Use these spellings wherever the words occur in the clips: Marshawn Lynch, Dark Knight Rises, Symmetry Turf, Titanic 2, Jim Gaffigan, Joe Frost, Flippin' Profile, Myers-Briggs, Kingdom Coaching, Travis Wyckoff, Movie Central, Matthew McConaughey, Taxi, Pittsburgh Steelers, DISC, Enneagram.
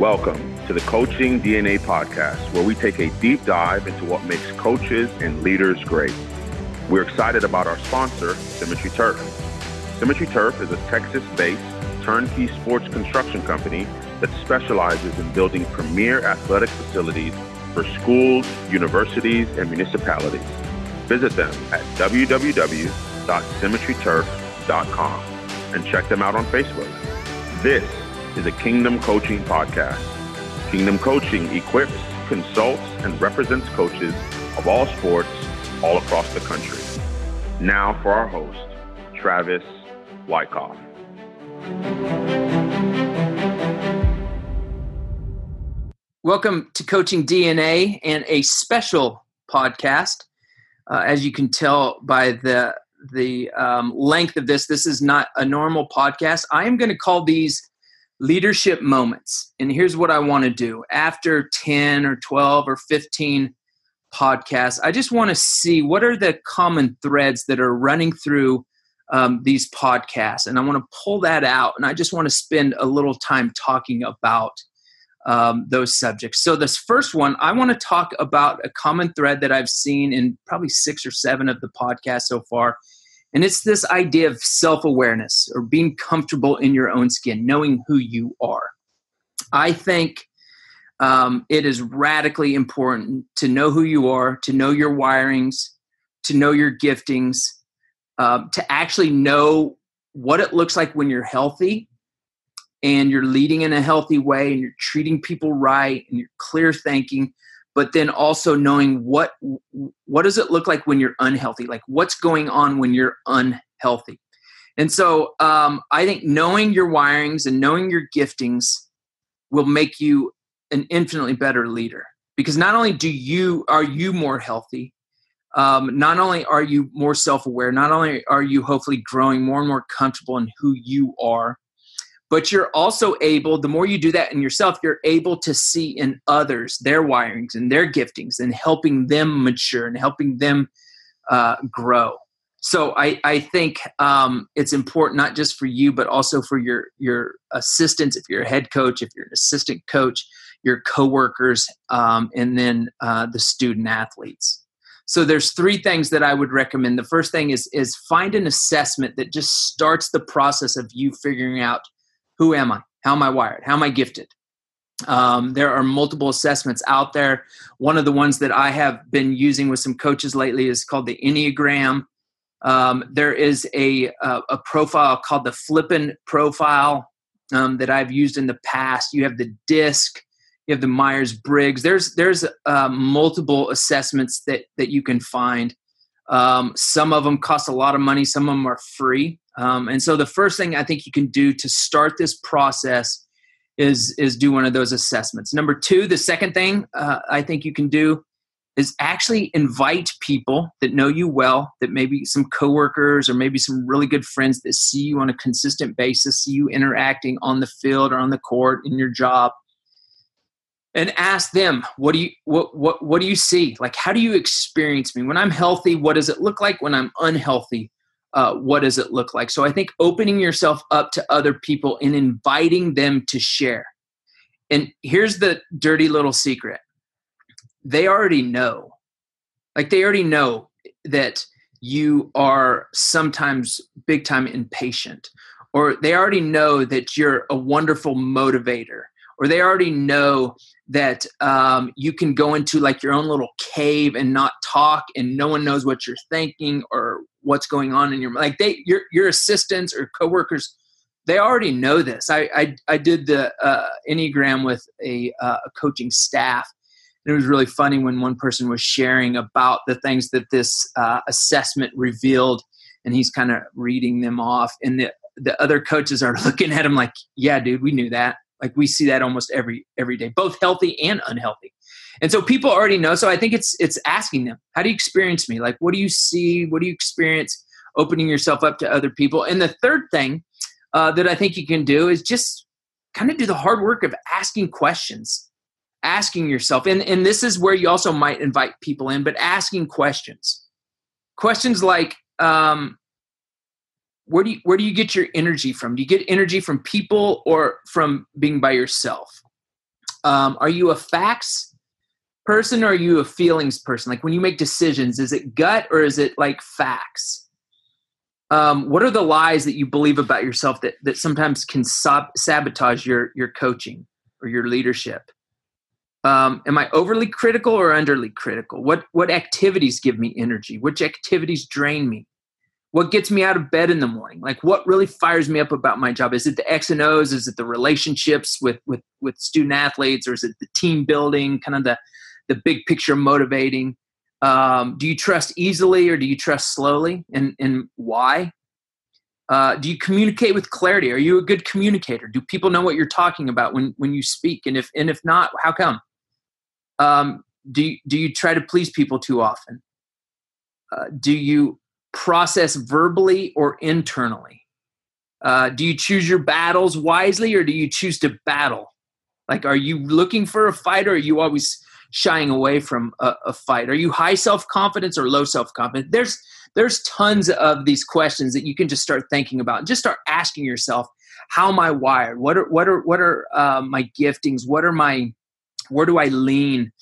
Welcome to the Coaching DNA Podcast, where we take a deep dive into what makes coaches and leaders great. We're excited about our sponsor, Symmetry Turf. Symmetry Turf is a Texas-based turnkey sports construction company that specializes in building premier athletic facilities for schools, universities, and municipalities. Visit them at www.symmetryturf.com and check them out on Facebook. This is a Kingdom Coaching podcast. Kingdom Coaching equips, consults, and represents coaches of all sports all across the country. Now for our host, Travis Wyckoff. Welcome to Coaching DNA and a special podcast. As you can tell by the length of this, this is not a normal podcast. I am going to call these leadership moments. And here's what I want to do. After 10 or 12 or 15 podcasts, I just want to see what are the common threads that are running through these podcasts. And I want to pull that out. And I just want to spend a little time talking about those subjects. So this first one, I want to talk about a common thread that I've seen in probably 6 or 7 of the podcasts so far. And it's this idea of self-awareness or being comfortable in your own skin, knowing who you are. I think it is radically important to know who you are, to know your wirings, to know your giftings, to actually know what it looks like when you're healthy and you're leading in a healthy way and you're treating people right and you're clear thinking. But then also knowing what does it look like when you're unhealthy? Like what's going on when you're unhealthy? And so I think knowing your wirings and knowing your giftings will make you an infinitely better leader. Because not only are you more healthy, not only are you more self-aware, not only are you hopefully growing more and more comfortable in who you are, but you're also able, the more you do that in yourself, you're able to see in others their wirings and their giftings and helping them mature and helping them grow. So I think it's important not just for you, but also for your assistants, if you're a head coach, if you're an assistant coach, your coworkers, and then the student athletes. So there's 3 things that I would recommend. The first thing is find an assessment that just starts the process of you figuring out, who am I? How am I wired? How am I gifted? There are multiple assessments out there. One of the ones that I have been using with some coaches lately is called the Enneagram. There is a profile called the Flippin' Profile that I've used in the past. You have the DISC. You have the Myers-Briggs. There's multiple assessments that you can find. Some of them cost a lot of money. Some of them are free. And so the first thing I think you can do to start this process is do one of those assessments. Number 2, the second thing I think you can do is actually invite people that know you well, that maybe some coworkers or maybe some really good friends that see you on a consistent basis, see you interacting on the field or on the court in your job, and ask them, what do you see? Like, how do you experience me? When I'm healthy, what does it look like? When I'm unhealthy, what does it look like? So I think opening yourself up to other people and inviting them to share. And here's the dirty little secret. They already know. Like they already know that you are sometimes big time impatient, or they already know that you're a wonderful motivator, or they already know that you can go into like your own little cave and not talk and no one knows what you're thinking or what's going on in your mind. Like your assistants or coworkers, they already know this. I did the Enneagram with a coaching staff, and it was really funny when one person was sharing about the things that this assessment revealed, and he's kind of reading them off, and the other coaches are looking at him like, yeah, dude, we knew that. Like we see that almost every day, both healthy and unhealthy. And so people already know. So I think it's asking them, how do you experience me? Like, what do you see? What do you experience? Opening yourself up to other people. And the third thing that I think you can do is just kind of do the hard work of asking questions, asking yourself. And this is where you also might invite people in, but asking questions. Questions like, where do you get your energy from? Do you get energy from people or from being by yourself? Are you a facts person or are you a feelings person? Like when you make decisions, is it gut or is it like facts? What are the lies that you believe about yourself that sometimes can sabotage your coaching or your leadership? Am I overly critical or underly critical? What activities give me energy? Which activities drain me? What gets me out of bed in the morning? Like what really fires me up about my job? Is it the X and O's? Is it the relationships with student athletes? Or is it the team building, kind of the big picture motivating? Do you trust easily or do you trust slowly, and why? Do you communicate with clarity? Are you a good communicator? Do people know what you're talking about when you speak? And if not, how come? Do you try to please people too often? Do you process verbally or internally? Do you choose your battles wisely or do you choose to battle? Like, are you looking for a fight or are you always shying away from a fight? Are you high self-confidence or low self-confidence? There's tons of these questions that you can just start thinking about. Just start asking yourself, how am I wired? What are my giftings? Where do I lean?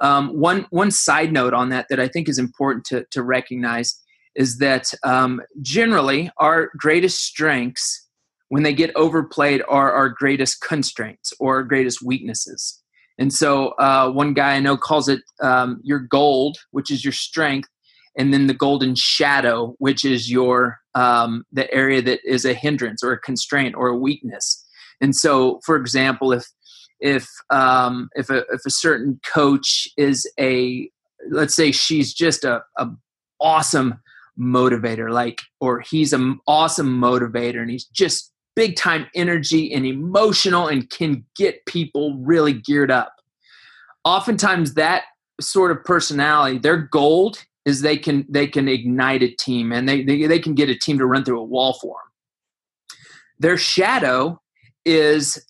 One side note on that I think is important to recognize is that generally our greatest strengths, when they get overplayed, are our greatest constraints or our greatest weaknesses. And so one guy I know calls it your gold, which is your strength, and then the golden shadow, which is your the area that is a hindrance or a constraint or a weakness. And so, for example, if a certain coach is let's say she's just a awesome motivator, or he's an awesome motivator and he's just big time energy and emotional and can get people really geared up. Oftentimes that sort of personality, their gold is they can ignite a team and they can get a team to run through a wall for them. Their shadow is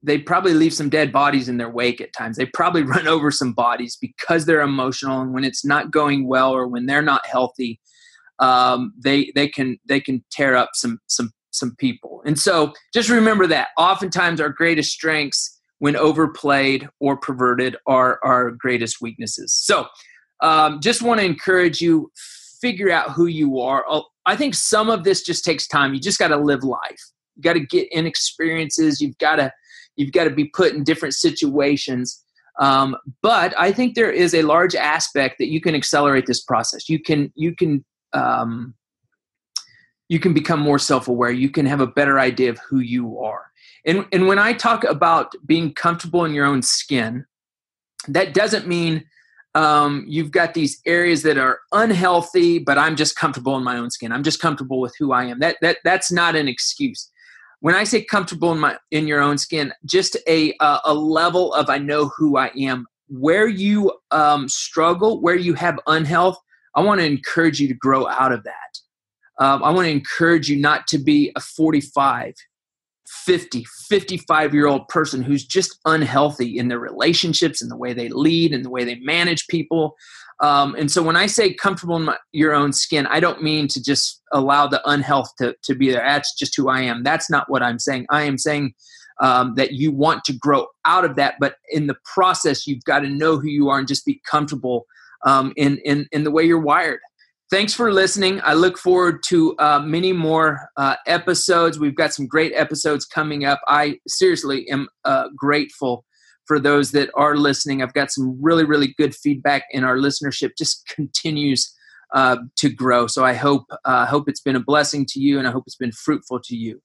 they probably leave some dead bodies in their wake at times. They probably run over some bodies because they're emotional, and when it's not going well or when they're not healthy, they can tear up some people. And so just remember that oftentimes our greatest strengths, when overplayed or perverted, are our greatest weaknesses. So just want to encourage you, figure out who you are. I think some of this just takes time. You just got to live life. You got to get in experiences. You've got to be put in different situations. But I think there is a large aspect that you can accelerate this process. You can become more self-aware. You can have a better idea of who you are. And when I talk about being comfortable in your own skin, that doesn't mean you've got these areas that are unhealthy, but I'm just comfortable in my own skin. I'm just comfortable with who I am. That's not an excuse. When I say comfortable in your own skin, just a level of I know who I am. Where you struggle, where you have unhealth, I want to encourage you to grow out of that. I want to encourage you not to be a 45, 50, 55-year-old person who's just unhealthy in their relationships and the way they lead and the way they manage people. And so when I say comfortable in your own skin, I don't mean to just allow the unhealth to be there. That's just who I am. That's not what I'm saying. I am saying that you want to grow out of that, but in the process, you've got to know who you are and just be comfortable in the way you're wired. Thanks for listening. I look forward to many more episodes. We've got some great episodes coming up. I seriously am grateful for those that are listening. I've got some really, really good feedback, and our listenership just continues to grow. So I hope it's been a blessing to you, and I hope it's been fruitful to you.